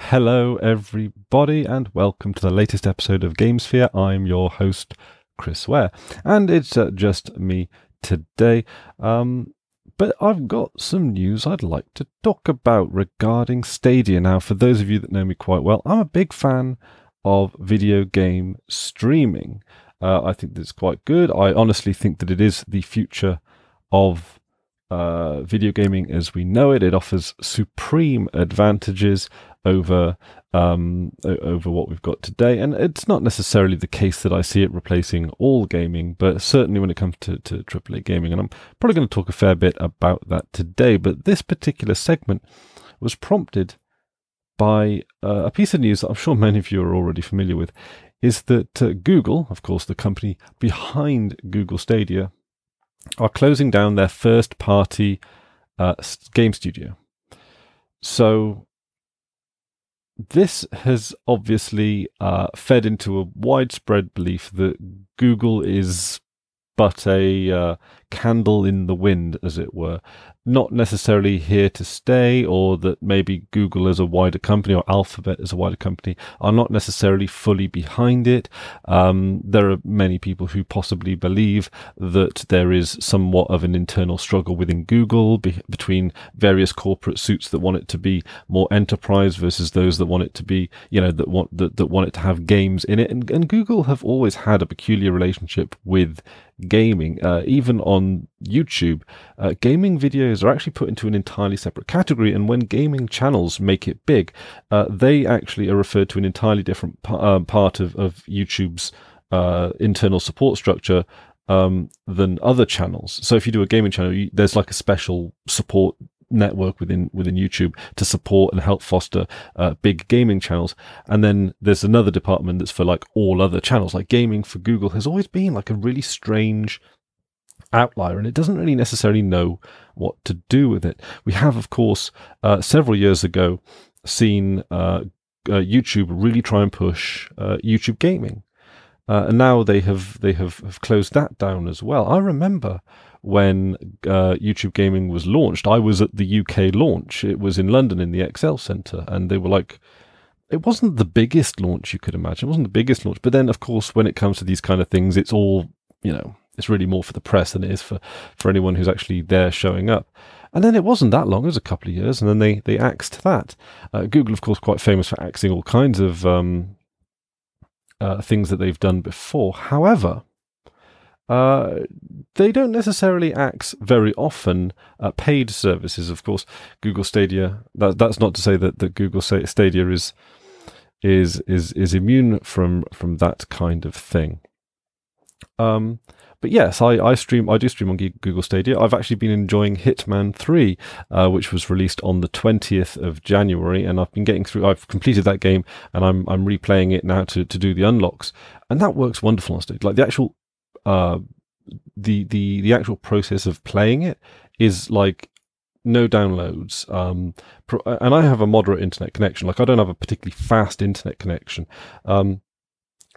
Hello everybody and welcome to the latest episode of GameSphere. I'm your host Chris Ware and it's just me today, but I've got some news I'd like to talk about regarding Stadia. Now for those of you that know me quite well, I'm a big fan of video game streaming. I think that's quite good. I honestly think that it is the future of video gaming as we know it. It offers supreme advantages over what we've got today, and it's not necessarily the case that I see it replacing all gaming, but certainly when it comes to AAA gaming, and I'm probably going to talk a fair bit about that today. But this particular segment was prompted by a piece of news that I'm sure many of you are already familiar with, is that Google, of course the company behind Google Stadia, are closing down their first party game studio. So this has obviously fed into a widespread belief that Google is but a candle in the wind, as it were, not necessarily here to stay, or that maybe Google as a wider company or Alphabet as a wider company are not necessarily fully behind it. There are many people who possibly believe that there is somewhat of an internal struggle within Google between various corporate suits that want it to be more enterprise versus those that want it to be, you know, that want it to have games in it. And Google have always had a peculiar relationship with gaming. Even on YouTube, gaming videos are actually put into an entirely separate category, and when gaming channels make it big, they actually are referred to an entirely different part of YouTube's internal support structure than other channels. So if you do a gaming channel, there's like a special support network within YouTube to support and help foster big gaming channels, and then there's another department that's for like all other channels. Like gaming for Google has always been like a really strange outlier, and it doesn't really necessarily know what to do with it. We have, of course, several years ago seen YouTube really try and push YouTube gaming, and now they have closed that down as well. I remember when YouTube Gaming was launched, I was at the UK launch. It was in London in the Excel Centre, and they were like, it wasn't the biggest launch you could imagine. It wasn't the biggest launch, but then of course when it comes to these kind of things, it's all, you know, it's really more for the press than it is for anyone who's actually there showing up. And then it wasn't that long, it was a couple of years, and then they axed that. Google, of course, quite famous for axing all kinds of things that they've done before. However, they don't necessarily axe very often paid services. Of course, Google Stadia. That's not to say that Google Stadia is immune from that kind of thing. But yes, I do stream on Google Stadia. I've actually been enjoying Hitman 3, which was released on the 20th of January, and I've been getting through. I've completed that game, and I'm replaying it now to do the unlocks, and that works wonderful on Stadia. Like the actual the actual process of playing it is like no downloads, and I have a moderate internet connection. Like I don't have a particularly fast internet connection.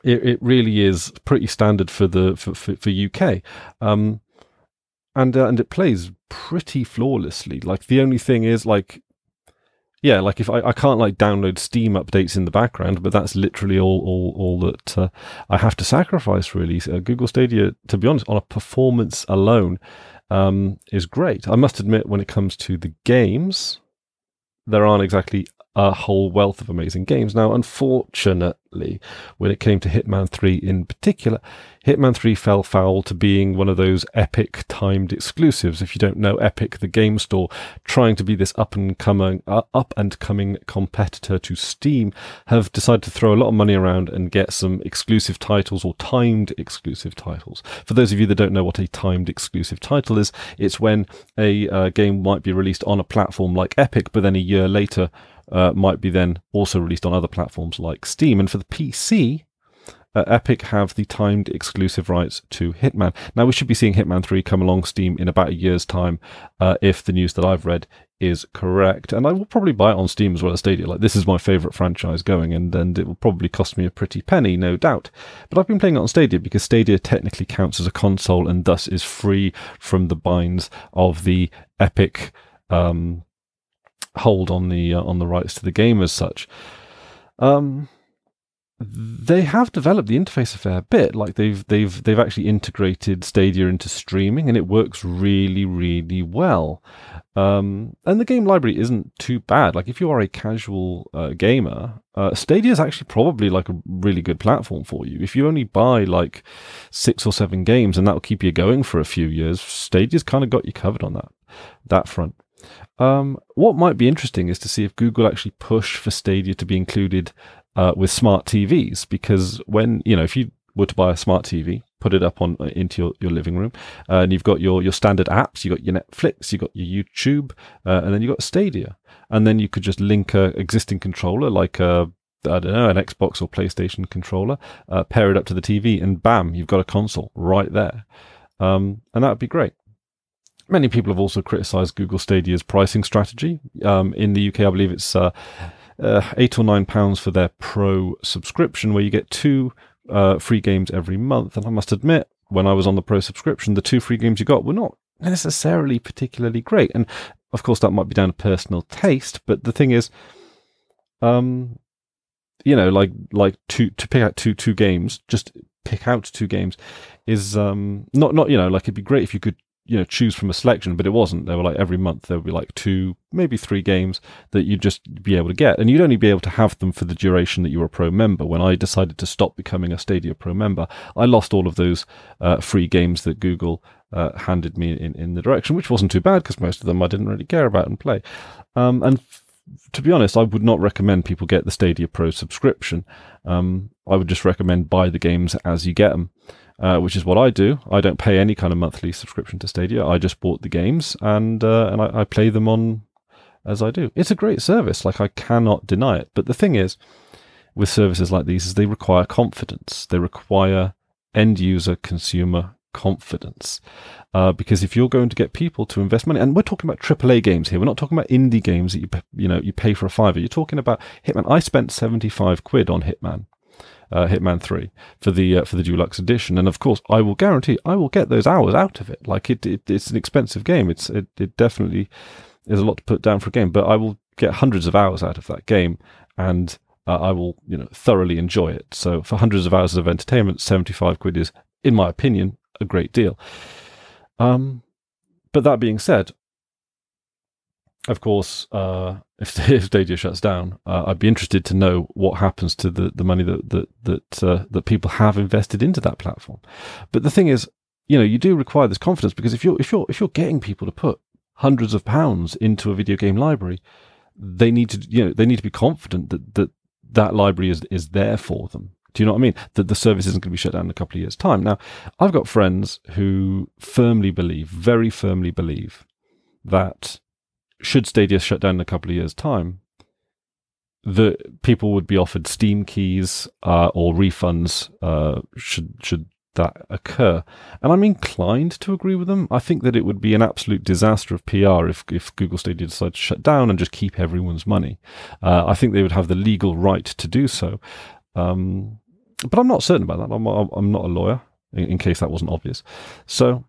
It really is pretty standard for UK, and it plays pretty flawlessly. Like the only thing is like, yeah, like if I can't like download Steam updates in the background, but that's literally all that I have to sacrifice really. Google Stadia, to be honest, on a performance alone, is great. I must admit, when it comes to the games, there aren't exactly a whole wealth of amazing games. Now, unfortunately, when it came to Hitman 3 in particular, Hitman 3 fell foul to being one of those Epic timed exclusives. If you don't know Epic, the game store, trying to be this up and coming competitor to Steam, have decided to throw a lot of money around and get some exclusive titles or timed exclusive titles. For those of you that don't know what a timed exclusive title is, it's when a game might be released on a platform like Epic, but then a year later might be then also released on other platforms like Steam. And for the PC, Epic have the timed exclusive rights to Hitman. Now, we should be seeing Hitman 3 come along Steam in about a year's time, if the news that I've read is correct. And I will probably buy it on Steam as well as Stadia. Like, this is my favourite franchise going, and it will probably cost me a pretty penny, no doubt. But I've been playing it on Stadia because Stadia technically counts as a console and thus is free from the binds of the Epic hold on the rights to the game as such. They have developed the interface a fair bit. Like, they've actually integrated Stadia into streaming, and it works really, really well. And the game library isn't too bad. Like, if you are a casual gamer, Stadia is actually probably like a really good platform for you. If you only buy like 6 or 7 games, and that'll keep you going for a few years, Stadia's kind of got you covered on that front. What might be interesting is to see if Google actually push for Stadia to be included with smart TVs, because when, you know, if you were to buy a smart TV, put it up into your living room, and you've got your standard apps, you've got your Netflix, you've got your YouTube, and then you've got Stadia, and then you could just link a existing controller, like an Xbox or PlayStation controller, pair it up to the TV, and bam, you've got a console right there, and that would be great. Many people have also criticised Google Stadia's pricing strategy. In the UK, I believe it's £8 or £9 for their Pro subscription, where you get 2 free games every month. And I must admit, when I was on the Pro subscription, the 2 free games you got were not necessarily particularly great. And of course, that might be down to personal taste. But the thing is, you know, like to pick out two games, just pick out 2 games is not, you know, like, it'd be great if you could, you know, choose from a selection, but it wasn't. There were like, every month there would be like 2, maybe 3 games that you'd just be able to get, and you'd only be able to have them for the duration that you were a Pro member. When I decided to stop becoming a Stadia Pro member, I lost all of those free games that Google handed me in the direction, which wasn't too bad because most of them I didn't really care about and play. To be honest, I would not recommend people get the Stadia Pro subscription. I would just recommend buy the games as you get them, which is what I do. I don't pay any kind of monthly subscription to Stadia. I just bought the games and I play them on as I do. It's a great service. Like, I cannot deny it. But the thing is, with services like these, is they require confidence. They require end-user consumer confidence, because if you're going to get people to invest money, and we're talking about AAA games here, we're not talking about indie games that you pay for a £5. You're talking about Hitman. I spent 75 quid on Hitman 3 for the deluxe edition, and of course I will guarantee I will get those hours out of it. Like, it's an expensive game. It definitely is a lot to put down for a game, but I will get hundreds of hours out of that game, and I will, you know, thoroughly enjoy it. So for hundreds of hours of entertainment, 75 quid is, in my opinion, a great deal. But that being said, of course, if Stadia shuts down, I'd be interested to know what happens to the money that people have invested into that platform. But the thing is, you know, you do require this confidence, because if you're getting people to put hundreds of pounds into a video game library, they need to be confident that library is there for them. Do you know what I mean? That the service isn't going to be shut down in a couple of years' time. Now, I've got friends who very firmly believe, that should Stadia shut down in a couple of years' time, that people would be offered Steam keys or refunds should that occur. And I'm inclined to agree with them. I think that it would be an absolute disaster of PR if Google Stadia decided to shut down and just keep everyone's money. I think they would have the legal right to do so. But I'm not certain about that. I'm not a lawyer, in case that wasn't obvious. So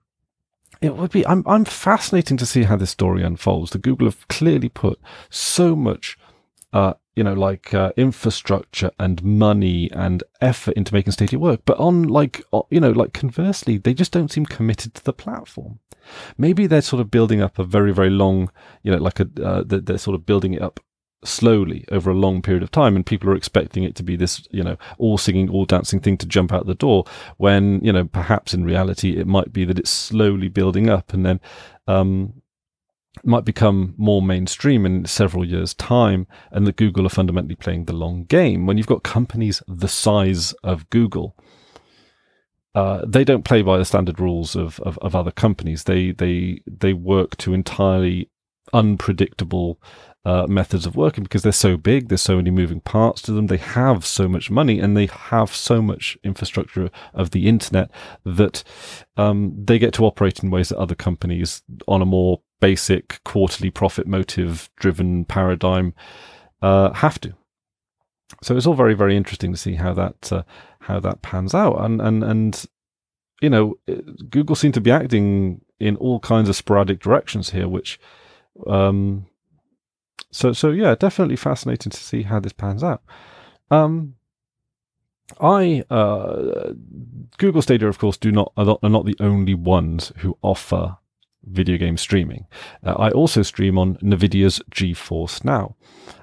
it would be. I'm fascinating to see how this story unfolds. The Google have clearly put so much, infrastructure and money and effort into making Stadia work. But conversely, they just don't seem committed to the platform. Maybe they're sort of building up a very, very long, they're sort of building it up slowly over a long period of time, and people are expecting it to be this, you know, all singing, all dancing thing to jump out the door, when, you know, perhaps in reality it might be that it's slowly building up, and then might become more mainstream in several years' time, and that Google are fundamentally playing the long game. When you've got companies the size of Google, they don't play by the standard rules of other companies. They work to entirely unpredictable methods of working, because they're so big, there's so many moving parts to them, they have so much money, and they have so much infrastructure of the internet that they get to operate in ways that other companies on a more basic quarterly profit motive driven paradigm have to. So it's all very, very interesting to see how that pans out, and you know, Google seem to be acting in all kinds of sporadic directions here, which So yeah, definitely fascinating to see how this pans out. Google Stadia, of course, are not the only ones who offer video game streaming. I also stream on Nvidia's GeForce Now,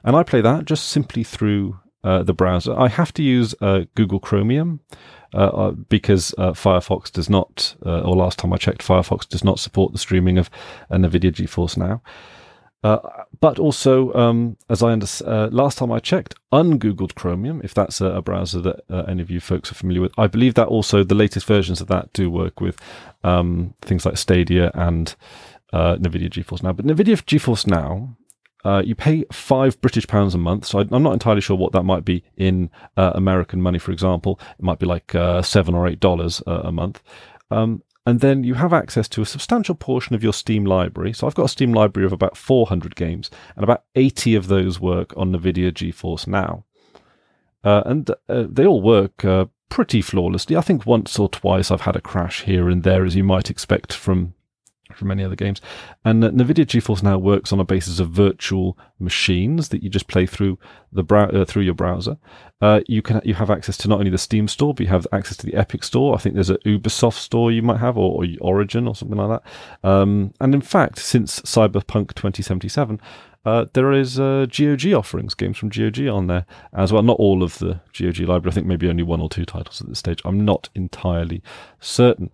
and I play that just simply through the browser. I have to use Google Chromium because Firefox does not, or last time I checked, Firefox does not support the streaming of Nvidia GeForce Now. But also, as I understand, last time I checked, un-Googled Chromium, if that's a browser that any of you folks are familiar with, I believe that also the latest versions of that do work with things like Stadia and NVIDIA GeForce Now. But NVIDIA GeForce Now, you pay £5 a month, so I'm not entirely sure what that might be in American money, for example. It might be like $7 or $8 a month. And then you have access to a substantial portion of your Steam library. So I've got a Steam library of about 400 games, and about 80 of those work on NVIDIA GeForce Now. And they all work pretty flawlessly. I think once or twice I've had a crash here and there, as you might expect from any other games. And NVIDIA GeForce Now works on a basis of virtual machines that you just play through the through your browser. You have access to not only the Steam store, but you have access to the Epic store. I think there's a Ubisoft store you might have, or Origin or something like that. And in fact, since Cyberpunk 2077, there is GOG offerings, games from GOG on there as well. Not all of the GOG library. I think maybe only one or two titles at this stage. I'm not entirely certain.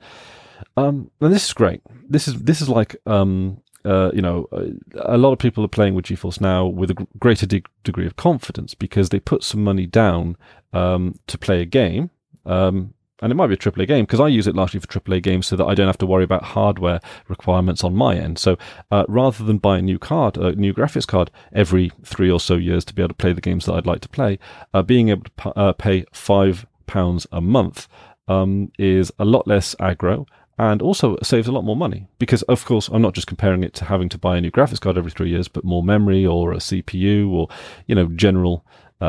And this is great. This is like you know, a lot of people are playing with GeForce Now with a greater degree of confidence, because they put some money down to play a game, and it might be a AAA game, because I use it largely for AAA games so that I don't have to worry about hardware requirements on my end. So rather than buy a new card, a new graphics card every 3 or so years to be able to play the games that I'd like to play, being able to pay £5 a month is a lot less aggro. And also saves a lot more money, because, of course, I'm not just comparing it to having to buy a new graphics card every 3 years, but more memory or a CPU or, you know, general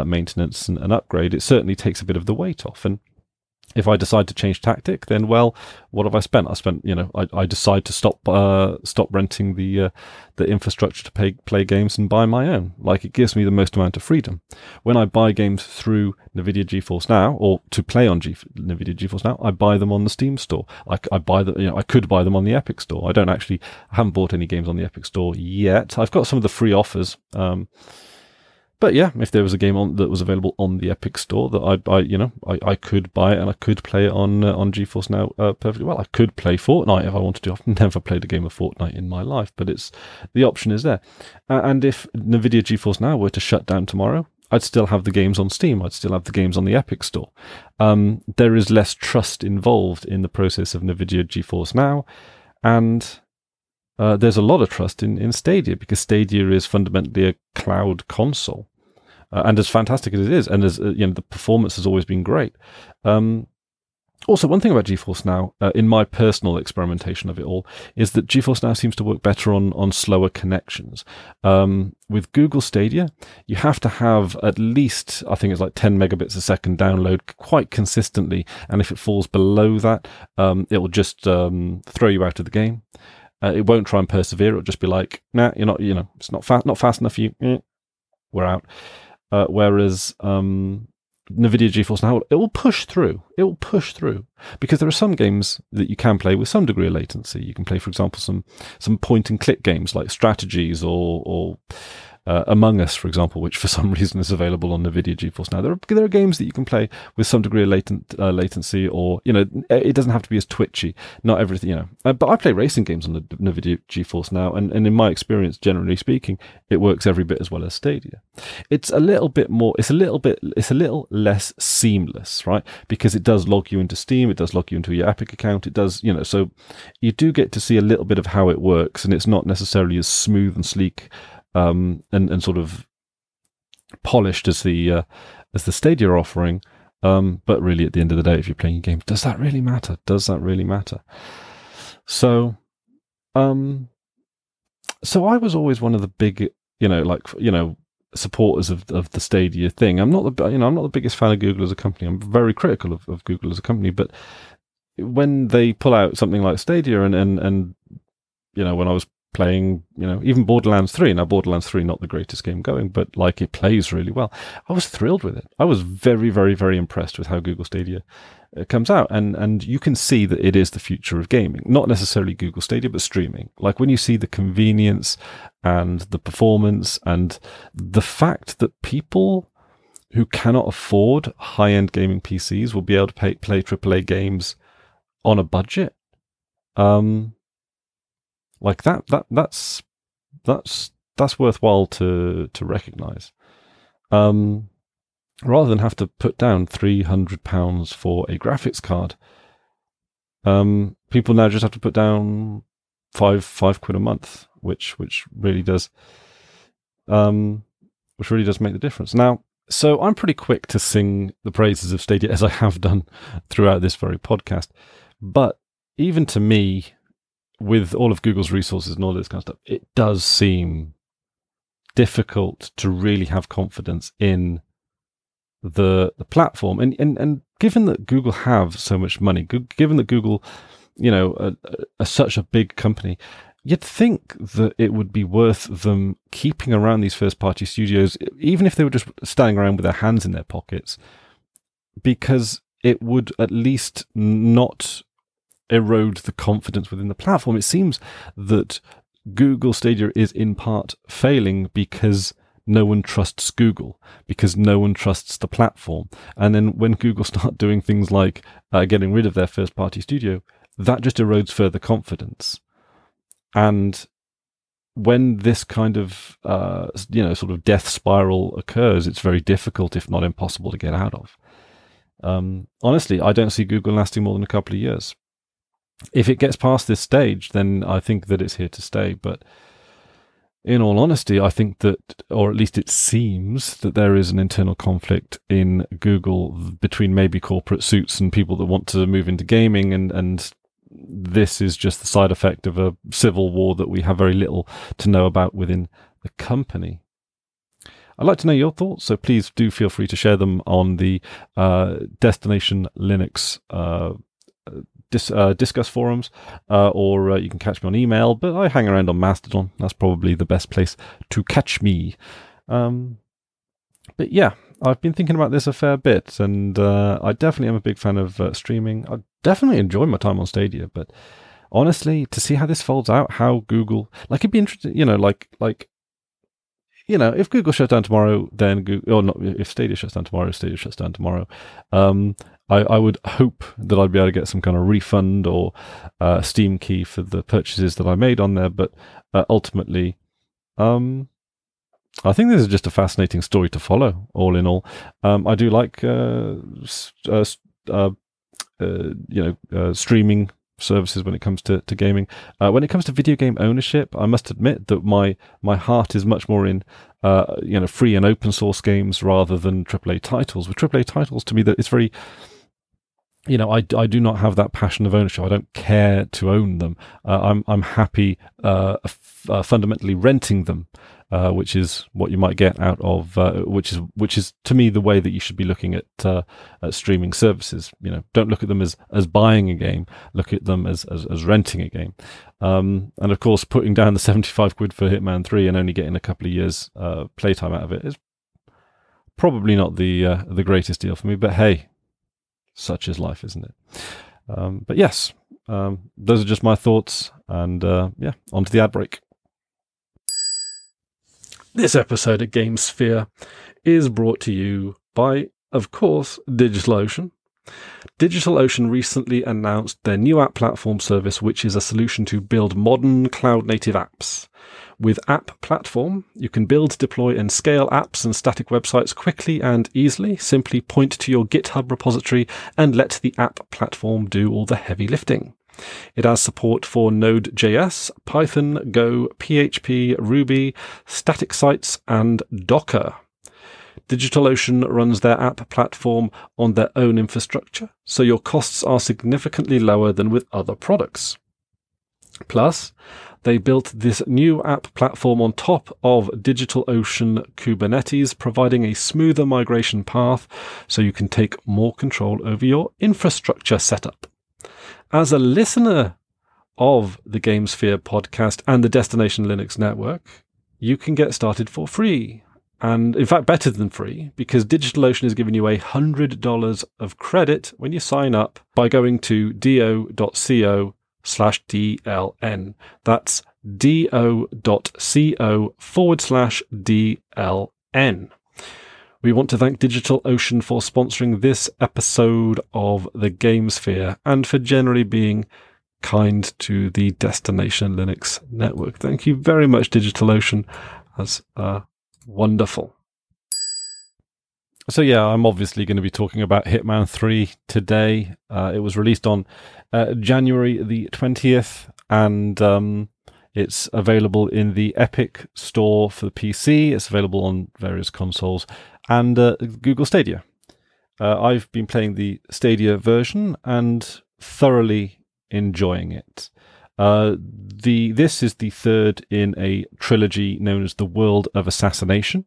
maintenance and upgrade. It certainly takes a bit of the weight off. And if I decide to change tactic, then, well, what have I spent? I decide to stop renting the infrastructure to play games and buy my own. Like, it gives me the most amount of freedom. When I buy games through NVIDIA GeForce Now, or to play on NVIDIA GeForce Now, I buy them on the Steam store. I could buy them on the Epic store. I haven't bought any games on the Epic store yet. I've got some of the free offers. But yeah, if there was a game that was available on the Epic Store that I could buy it, and I could play it on GeForce Now perfectly well. I could play Fortnite if I wanted to. I've never played a game of Fortnite in my life, but the option is there. And if NVIDIA GeForce Now were to shut down tomorrow, I'd still have the games on Steam. I'd still have the games on the Epic Store. There is less trust involved in the process of NVIDIA GeForce Now, and there's a lot of trust in Stadia, because Stadia is fundamentally a cloud console. And as fantastic as it is, and as you know, the performance has always been great. Also, one thing about GeForce Now, in my personal experimentation of it all, is that GeForce Now seems to work better on slower connections. With Google Stadia, you have to have at least, I think it's like 10 megabits a second download quite consistently, and if it falls below that, it will just throw you out of the game. It won't try and persevere. It'll just be like, nah, you're not. You know, it's not fast enough for you. We're out. Whereas NVIDIA GeForce Now, it will push through. It will push through, because there are some games that you can play with some degree of latency. You can play, for example, some point and click games like strategies or Among Us, for example, which for some reason is available on Nvidia GeForce Now. There are games that you can play with some degree of latency, or it doesn't have to be as twitchy. Not everything, But I play racing games on the Nvidia GeForce Now, and in my experience, generally speaking, it works every bit as well as Stadia. It's a little less seamless, right? Because it does log you into Steam, it does log you into your Epic account, it does, so you do get to see a little bit of how it works, and it's not necessarily as smooth and sleek. And sort of polished as the Stadia offering, but really at the end of the day, if you're playing a game, does that really matter? So, so I was always one of the big, supporters of the Stadia thing. I'm not the biggest fan of Google as a company. I'm very critical of Google as a company, but when they pull out something like Stadia, and when I was playing, even Borderlands 3. Now, Borderlands 3, not the greatest game going, but it plays really well. I was thrilled with it. I was very, very, very impressed with how Google Stadia comes out. And you can see that it is the future of gaming. Not necessarily Google Stadia, but streaming. When you see the convenience and the performance and the fact that people who cannot afford high-end gaming PCs will be able to play AAA games on a budget, that's worthwhile to recognise, rather than have to put down £300 for a graphics card. People now just have to put down £5 a month, which really does make the difference. Now, so I'm pretty quick to sing the praises of Stadia, as I have done throughout this very podcast, but even to me, with all of Google's resources and all this kind of stuff, it does seem difficult to really have confidence in the platform. And given that Google have so much money, given that Google, are such a big company, you'd think that it would be worth them keeping around these first-party studios, even if they were just standing around with their hands in their pockets, because it would at least not erode the confidence within the platform. It seems that Google Stadia is in part failing because no one trusts Google, because no one trusts the platform. And then when Google start doing things like getting rid of their first-party studio, that just erodes further confidence. And when this kind of, sort of death spiral occurs, it's very difficult, if not impossible, to get out of. Honestly, I don't see Google lasting more than a couple of years. If it gets past this stage, then I think that it's here to stay. But in all honesty, I think that, or at least it seems, that there is an internal conflict in Google between maybe corporate suits and people that want to move into gaming. And this is just the side effect of a civil war that we have very little to know about within the company. I'd like to know your thoughts, so please do feel free to share them on the Destination Linux discuss forums, or you can catch me on email, but I hang around on Mastodon. That's probably the best place to catch me. But yeah, I've been thinking about this a fair bit, and I definitely am a big fan of streaming. I definitely enjoy my time on Stadia, but honestly, to see how this folds out, how Google, it'd be interesting, if Google shuts down tomorrow, then Google, or not, if Stadia shuts down tomorrow, I would hope that I'd be able to get some kind of refund or Steam key for the purchases that I made on there. But ultimately, I think this is just a fascinating story to follow, all in all. I do like, streaming services when it comes to gaming. When it comes to video game ownership, I must admit that my heart is much more in free and open source games rather than AAA titles. With AAA titles, to me, that it's very, I do not have that passion of ownership. I don't care to own them. I'm happy fundamentally renting them, which is what you might get out of which is to me the way that you should be looking at streaming services. Don't look at them as buying a game. Look at them as renting a game. And of course, putting down the £75 for Hitman 3 and only getting a couple of years playtime out of it is probably not the greatest deal for me. But hey. Such is life, isn't it? But yes, those are just my thoughts. And yeah, on to the ad break. This episode of GameSphere is brought to you by, of course, DigitalOcean. DigitalOcean recently announced their new app platform service, which is a solution to build modern cloud-native apps. With App Platform, you can build, deploy, and scale apps and static websites quickly and easily. Simply point to your GitHub repository and let the App Platform do all the heavy lifting. It has support for Node.js, Python, Go, PHP, Ruby, static sites, and Docker. DigitalOcean runs their app platform on their own infrastructure, so your costs are significantly lower than with other products. Plus, they built this new app platform on top of DigitalOcean Kubernetes, providing a smoother migration path so you can take more control over your infrastructure setup. As a listener of the GameSphere podcast and the Destination Linux network, you can get started for free. And in fact, better than free, because DigitalOcean is giving you $100 of credit when you sign up by going to do.co/DLN. That's do.co/DLN. We want to thank DigitalOcean for sponsoring this episode of the GameSphere and for generally being kind to the Destination Linux network. Thank you very much, DigitalOcean. As wonderful. So yeah, I'm obviously going to be talking about Hitman 3 today. It was released on January the 20th, and it's available in the Epic Store for the PC. It's available on various consoles and Google Stadia. I've been playing the Stadia version and thoroughly enjoying it. This is the third in a trilogy known as the World of Assassination,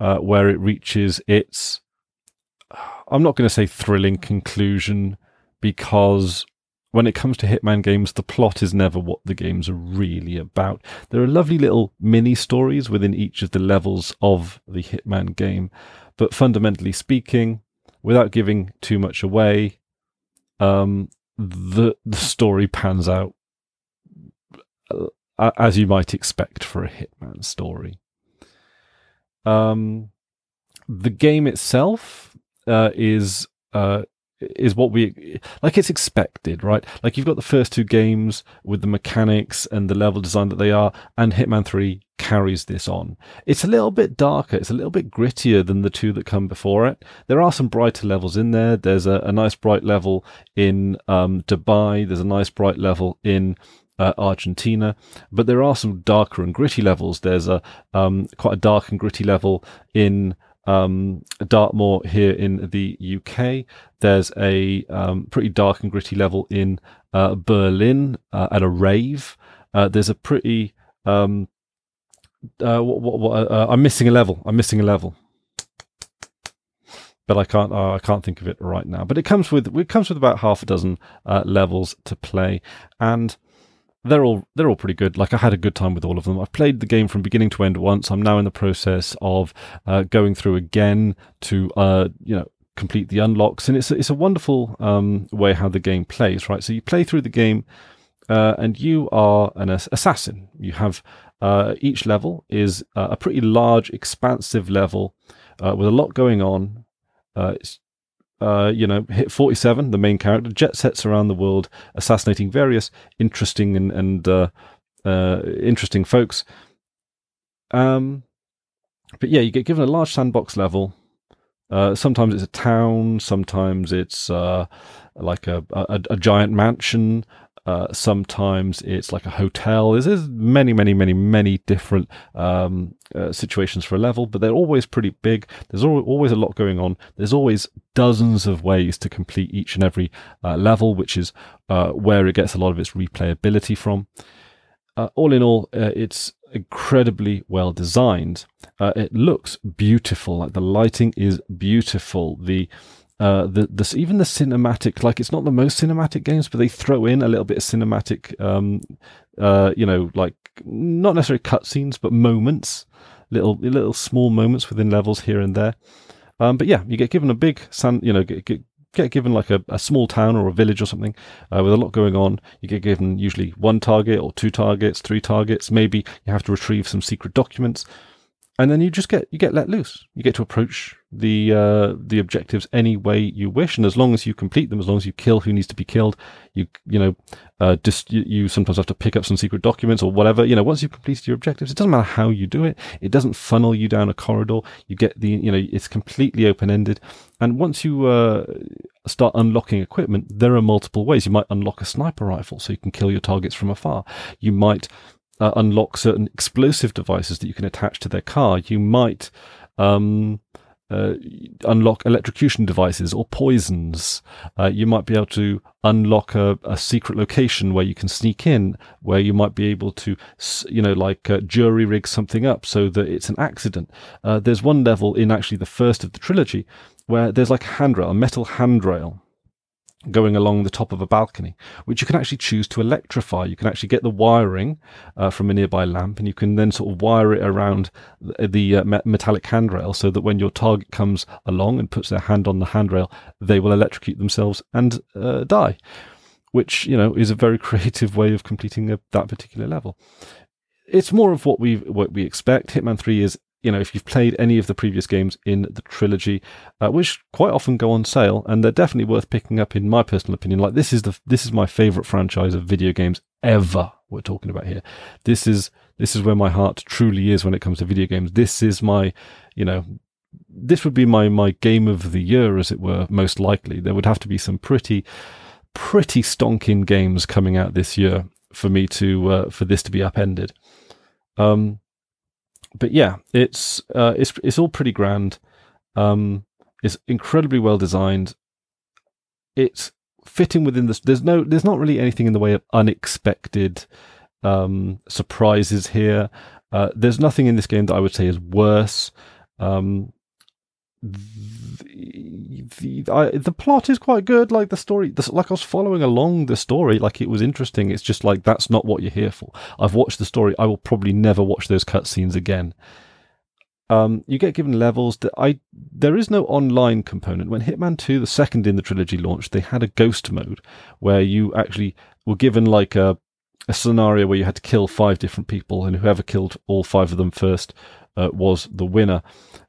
where it reaches its, I'm not going to say thrilling conclusion, because when it comes to Hitman games, the plot is never what the games are really about. There are lovely little mini stories within each of the levels of the Hitman game, but fundamentally speaking, without giving too much away, the story pans out as you might expect for a Hitman story. The game itself is what we like. It's expected, right? Like, you've got the first two games with the mechanics and the level design that they are, and Hitman 3 carries this on. It's a little bit darker, it's a little bit grittier than the two that come before it. There are some brighter levels in there. There's a nice bright level in Dubai. There's a nice bright level in Argentina, but there are some darker and gritty levels. There's a quite a dark and gritty level in Dartmoor here in the UK. There's a pretty dark and gritty level in Berlin at a rave. There's a pretty I'm missing a level, but I can't think of it right now. But it comes with about half a dozen levels to play, and They're all pretty good. Like, I had a good time with all of them. I've played the game from beginning to end once. I'm now in the process of going through again to complete the unlocks, and it's a wonderful way how the game plays. Right, so you play through the game, and you are an assassin. You have each level is a pretty large, expansive level with a lot going on. Hit 47, the main character, jet sets around the world, assassinating various interesting and interesting folks. But yeah, you get given a large sandbox level. Sometimes it's a town, sometimes it's like a giant mansion. Sometimes it's like a hotel. There's many different situations for a level, but they're always pretty big. There's always a lot going on. There's always dozens of ways to complete each and every level, which is where it gets a lot of its replayability from. All in all, it's incredibly well designed. It looks beautiful. Like, the lighting is beautiful. Even the cinematic, like, it's not the most cinematic games, but they throw in a little bit of cinematic, like, not necessarily cutscenes, but moments, little small moments within levels here and there. But yeah, you get given a big, get given like a small town or a village or something with a lot going on. You get given usually one target or two targets, three targets. Maybe you have to retrieve some secret documents. And then you just get let loose. You get to approach the objectives any way you wish, and as long as you complete them, as long as you kill who needs to be killed, you sometimes have to pick up some secret documents or whatever. You know, once you've completed your objectives, it doesn't matter how you do it. It doesn't funnel you down a corridor. You get it's completely open ended. And once you start unlocking equipment, there are multiple ways. You might unlock a sniper rifle, so you can kill your targets from afar. You might unlock certain explosive devices that you can attach to their car. You might unlock electrocution devices or poisons. You might be able to unlock a secret location where you can sneak in, where you might be able to, jury rig something up so that it's an accident. There's one level in actually the first of the trilogy where there's like a metal handrail going along the top of a balcony, which you can actually choose to electrify. You can actually get the wiring from a nearby lamp, and you can then sort of wire it around the metallic handrail so that when your target comes along and puts their hand on the handrail, they will electrocute themselves and die, which, is a very creative way of completing that particular level. It's more of what we expect. Hitman 3 is, if you've played any of the previous games in the trilogy, which quite often go on sale, and they're definitely worth picking up in my personal opinion. Like this is my favourite franchise of video games ever. We're talking about here. This is where my heart truly is when it comes to video games. This is my, this would be my game of the year, as it were. Most likely, there would have to be some pretty stonking games coming out this year for me to for this to be upended. But yeah, it's all pretty grand. It's incredibly well designed. It's fitting within this. There's not really anything in the way of unexpected surprises here. There's nothing in this game that I would say is worse. The plot is quite good. Like the story, I was following along the story, like it was interesting. It's just like, that's not what you're here for. I've watched the story. I will probably never watch those cutscenes again. You get given levels that there is no online component. When Hitman 2, the second in the trilogy, launched, they had a ghost mode where you actually were given like a scenario where you had to kill 5 different people, and whoever killed all 5 of them first was the winner.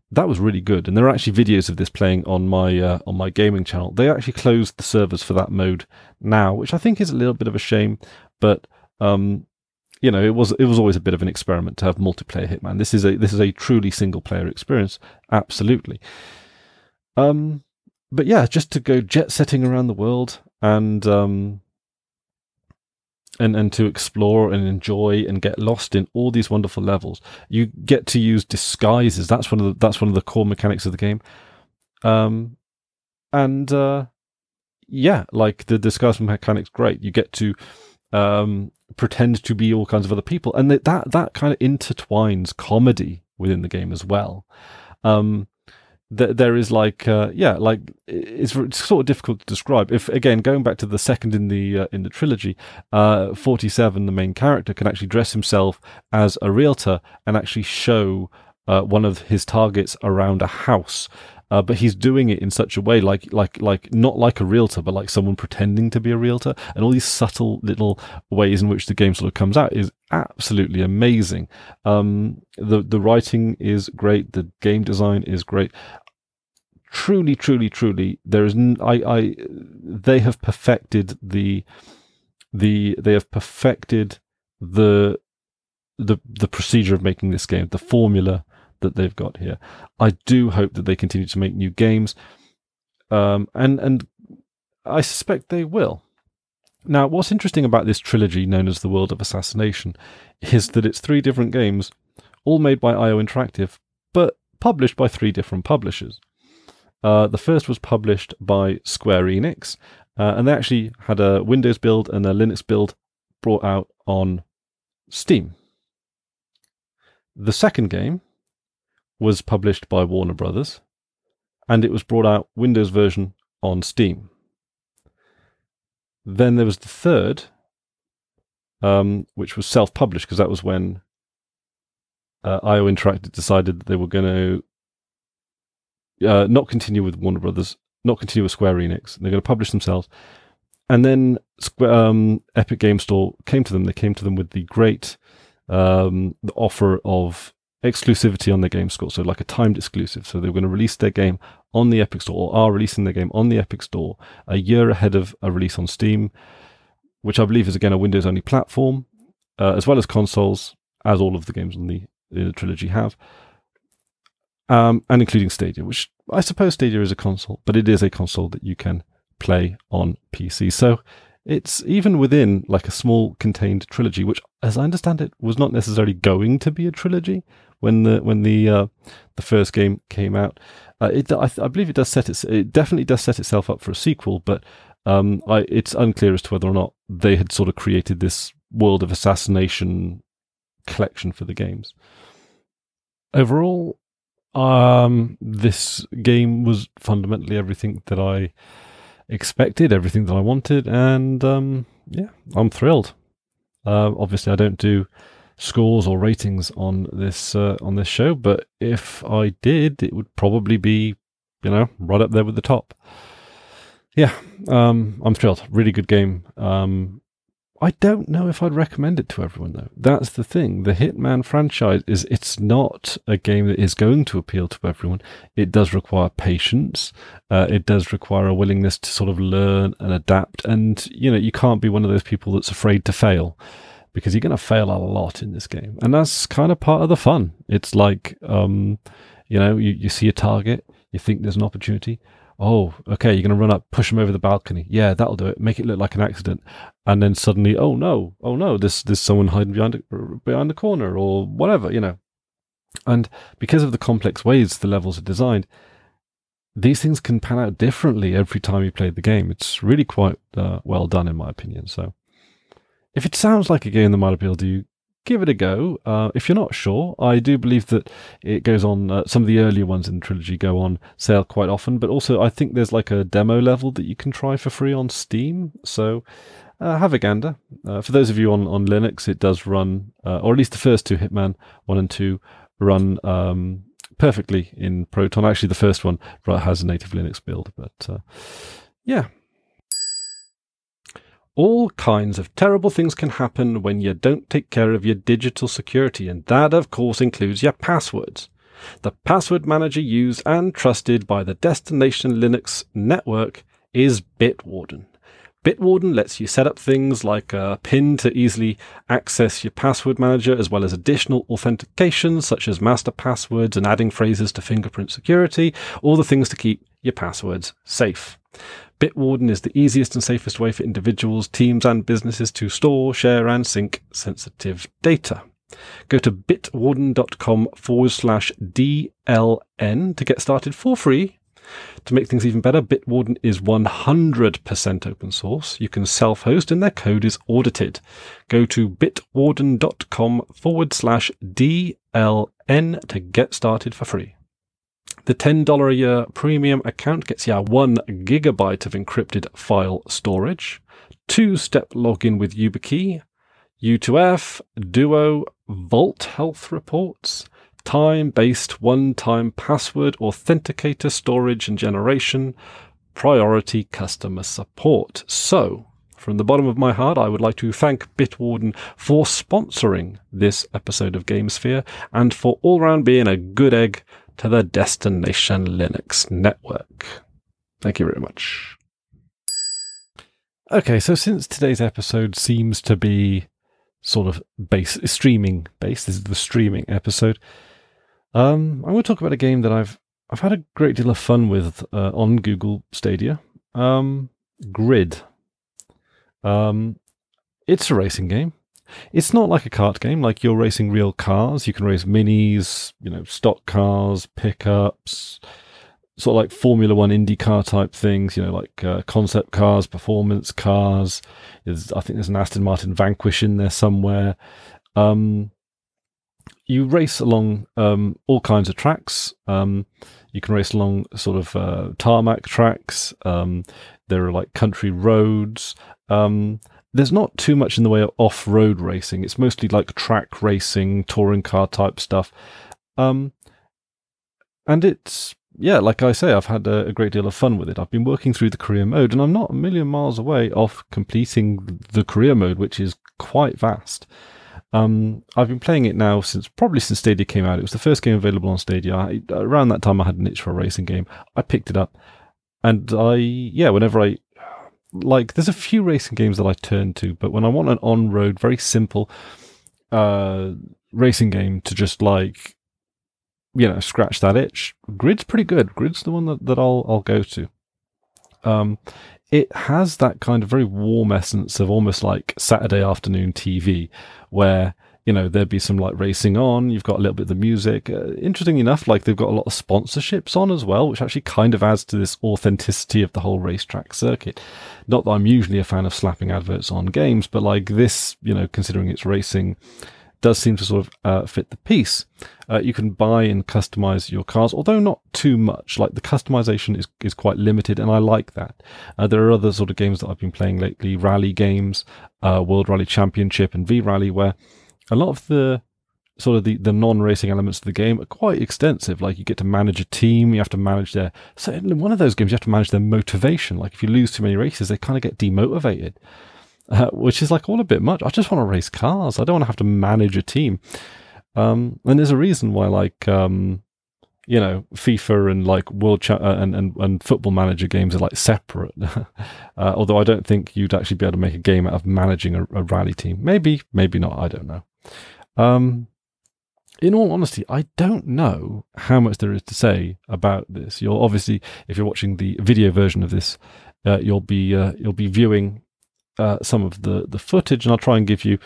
That was really good, and there are actually videos of this playing on my gaming channel. They actually closed the servers for that mode now, which I think is a little bit of a shame. But it was always a bit of an experiment to have multiplayer Hitman. This is a truly single player experience, absolutely. But yeah, just to go jet setting around the world and to explore and enjoy and get lost in all these wonderful levels. You get to use disguises. That's one of the core mechanics of the game. The disguise mechanic's great. You get to pretend to be all kinds of other people, and that kind of intertwines comedy within the game as well. It's sort of difficult to describe. If again going back to the second in the trilogy, 47, the main character, can actually dress himself as a realtor and actually show one of his targets around a house, but he's doing it in such a way like not like a realtor, but like someone pretending to be a realtor, and all these subtle little ways in which the game sort of comes out is absolutely amazing. The writing is great. The game design is great. Truly, there is. They have perfected the procedure of making this game, the formula that they've got here. I do hope that they continue to make new games, and I suspect they will. Now, what's interesting about this trilogy known as the World of Assassination is that it's 3 different games, all made by IO Interactive, but published by 3 different publishers. The first was published by Square Enix, and they actually had a Windows build and a Linux build brought out on Steam. The second game was published by Warner Brothers, and it was brought out Windows version on Steam. Then there was the third, which was self-published, because that was when IO Interactive decided that they were going to not continue with Warner Brothers, not continue with Square Enix. They're going to publish themselves. And then Epic Game Store came to them. They came to them with the great offer of exclusivity on their game store, so like a timed exclusive. So they were going to release their game on the Epic Store, or are releasing their game on the Epic Store a year ahead of a release on Steam, which I believe is again a Windows-only platform, as well as consoles, as all of the games in the trilogy have, and including Stadia, which I suppose Stadia is a console, but it is a console that you can play on PC. So it's even within like a small contained trilogy, which, as I understand it, was not necessarily going to be a trilogy when the first game came out. I believe it definitely does set itself up for a sequel, but it's unclear as to whether or not they had sort of created this world of assassination collection for the games. Overall, this game was fundamentally everything that I expected, everything that I wanted, and I'm thrilled. Obviously, I don't do scores or ratings on this show, but if I did, it would probably be, right up there with the top. Yeah, I'm thrilled. Really good game. I don't know if I'd recommend it to everyone, though. That's the thing. The Hitman franchise it's not a game that is going to appeal to everyone. It does require patience. It does require a willingness to sort of learn and adapt. And, you can't be one of those people that's afraid to fail, because you're going to fail a lot in this game. And that's kind of part of the fun. It's like, you see a target, you think there's an opportunity. Oh, okay, you're going to run up, push him over the balcony. Yeah, that'll do it. Make it look like an accident. And then suddenly, oh no, there's someone hiding behind the corner or whatever, And because of the complex ways the levels are designed, these things can pan out differently every time you play the game. It's really quite well done, in my opinion. So if it sounds like a game that might appeal to you, give it a go. If you're not sure, I do believe that it goes on, some of the earlier ones in the trilogy go on sale quite often, but also I think there's like a demo level that you can try for free on Steam, so have a gander. For those of you on Linux, it does run, or at least the first two, Hitman 1 and 2, run perfectly in Proton. Actually, the first one has a native Linux build, but yeah. All kinds of terrible things can happen when you don't take care of your digital security, and that, of course, includes your passwords. The password manager used and trusted by the Destination Linux network is Bitwarden. Bitwarden lets you set up things like a PIN to easily access your password manager, as well as additional authentication such as master passwords and adding phrases to fingerprint security, all the things to keep your passwords safe. Bitwarden is the easiest and safest way for individuals, teams, and businesses to store, share, and sync sensitive data. Go to bitwarden.com/DLN to get started for free. To make things even better, Bitwarden is 100% open source. You can self-host and their code is audited. Go to bitwarden.com/DLN to get started for free. The $10 a year premium account gets you 1 gigabyte of encrypted file storage, 2-step login with YubiKey, U2F, Duo, Vault health reports, time-based one-time password authenticator storage and generation, priority customer support. So, from the bottom of my heart, I would like to thank Bitwarden for sponsoring this episode of GameSphere and for all round being a good egg to the Destination Linux network. Thank you very much. Okay, so since today's episode seems to be sort of streaming based, this is the streaming episode. I'm going to talk about a game that I've had a great deal of fun with on Google Stadia, Grid. It's a racing game. It's not like a kart game, like you're racing real cars. You can race minis, stock cars, pickups, sort of like Formula One IndyCar type things, like concept cars, performance cars. I think there's an Aston Martin Vanquish in there somewhere. You race along all kinds of tracks. You can race along sort of tarmac tracks. There are like country roads. There's not too much in the way of off-road racing. It's mostly like track racing, touring car type stuff. And it's, like I say, I've had a great deal of fun with it. I've been working through the career mode, and I'm not a million miles away off completing the career mode, which is quite vast. I've been playing it now since Stadia came out. It was the first game available on Stadia. Around that time, I had an itch for a racing game. I picked it up, and there's a few racing games that I turn to, but when I want an on-road, very simple racing game to just scratch that itch, Grid's pretty good. Grid's the one that I'll go to. It has that kind of very warm essence of almost like Saturday afternoon TV, where there'd be some racing on. You've got a little bit of the music. Interesting enough, they've got a lot of sponsorships on as well, which actually kind of adds to this authenticity of the whole racetrack circuit. Not that I'm usually a fan of slapping adverts on games, but this, considering it's racing, does seem to sort of fit the piece. You can buy and customize your cars, although not too much. The customization is quite limited, and I like that. There are other sort of games that I've been playing lately, rally games, World Rally Championship and V-Rally, where a lot of the sort of the non-racing elements of the game are quite extensive. You get to manage a team, you have to manage their... So in one of those games, you have to manage their motivation. If you lose too many races, they kind of get demotivated. Which is all a bit much. I just want to race cars. I don't want to have to manage a team. And there's a reason why, FIFA and World and Football Manager games are separate. Although I don't think you'd actually be able to make a game out of managing a rally team. Maybe not. I don't know. In all honesty, I don't know how much there is to say about this. You'll obviously, if you're watching the video version of this, you'll be viewing some of the footage, and I'll try and give you,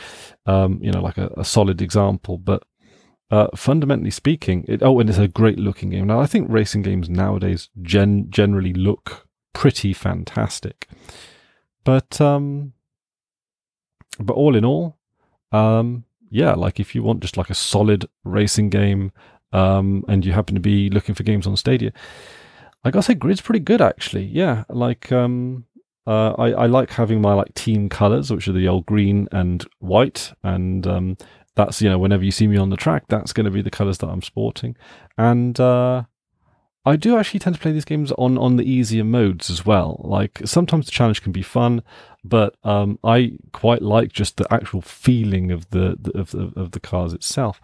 a solid example. But fundamentally speaking, and it's a great looking game. Now, I think racing games nowadays generally look pretty fantastic. But all in all, if you want just a solid racing game, and you happen to be looking for games on Stadia, I gotta say Grid's pretty good actually. Yeah, I like having my team colours, which are the old green and white, and that's whenever you see me on the track, that's going to be the colours that I'm sporting. And I do actually tend to play these games on the easier modes as well. Sometimes the challenge can be fun, but I quite like just the actual feeling of the cars itself.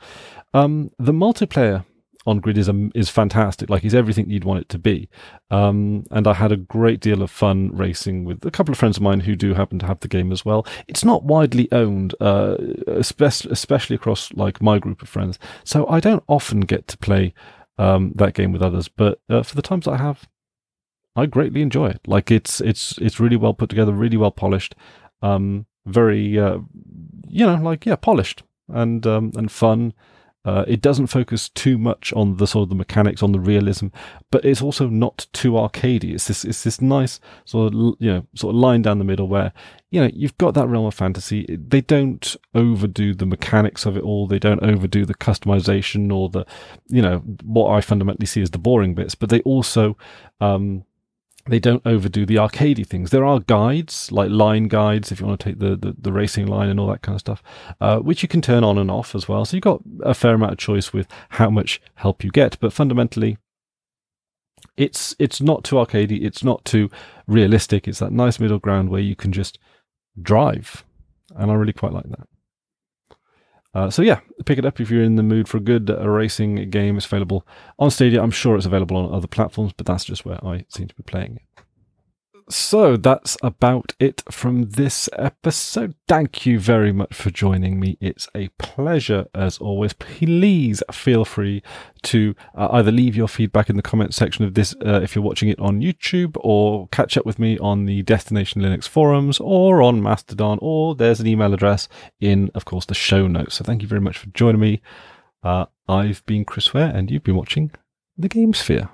The multiplayer on Grid is fantastic. It's everything you'd want it to be. And I had a great deal of fun racing with a couple of friends of mine who do happen to have the game as well. It's not widely owned, especially across my group of friends. So I don't often get to play that game with others. But for the times I have, I greatly enjoy it. It's really well put together, really well polished, very polished and fun. It doesn't focus too much on the sort of the mechanics, on the realism, but it's also not too arcadey. It's this nice sort of line down the middle where you've got that realm of fantasy. They don't overdo the mechanics of it all. They don't overdo the customization or the what I fundamentally see as the boring bits. But they also they don't overdo the arcadey things. There are guides, line guides, if you want to take the racing line and all that kind of stuff, which you can turn on and off as well. So you've got a fair amount of choice with how much help you get. But fundamentally, it's not too arcadey. It's not too realistic. It's that nice middle ground where you can just drive. And I really quite like that. Pick it up if you're in the mood for a good racing game. It's available on Stadia. I'm sure it's available on other platforms, but that's just where I seem to be playing it. So that's about it from this episode. Thank you very much for joining me. It's a pleasure as always. Please feel free to either leave your feedback in the comment section of this if you're watching it on YouTube, or catch up with me on the Destination Linux forums or on Mastodon, or there's an email address in, of course, the show notes. So thank you very much for joining me. I've been Chris Ware, and you've been watching The GameSphere.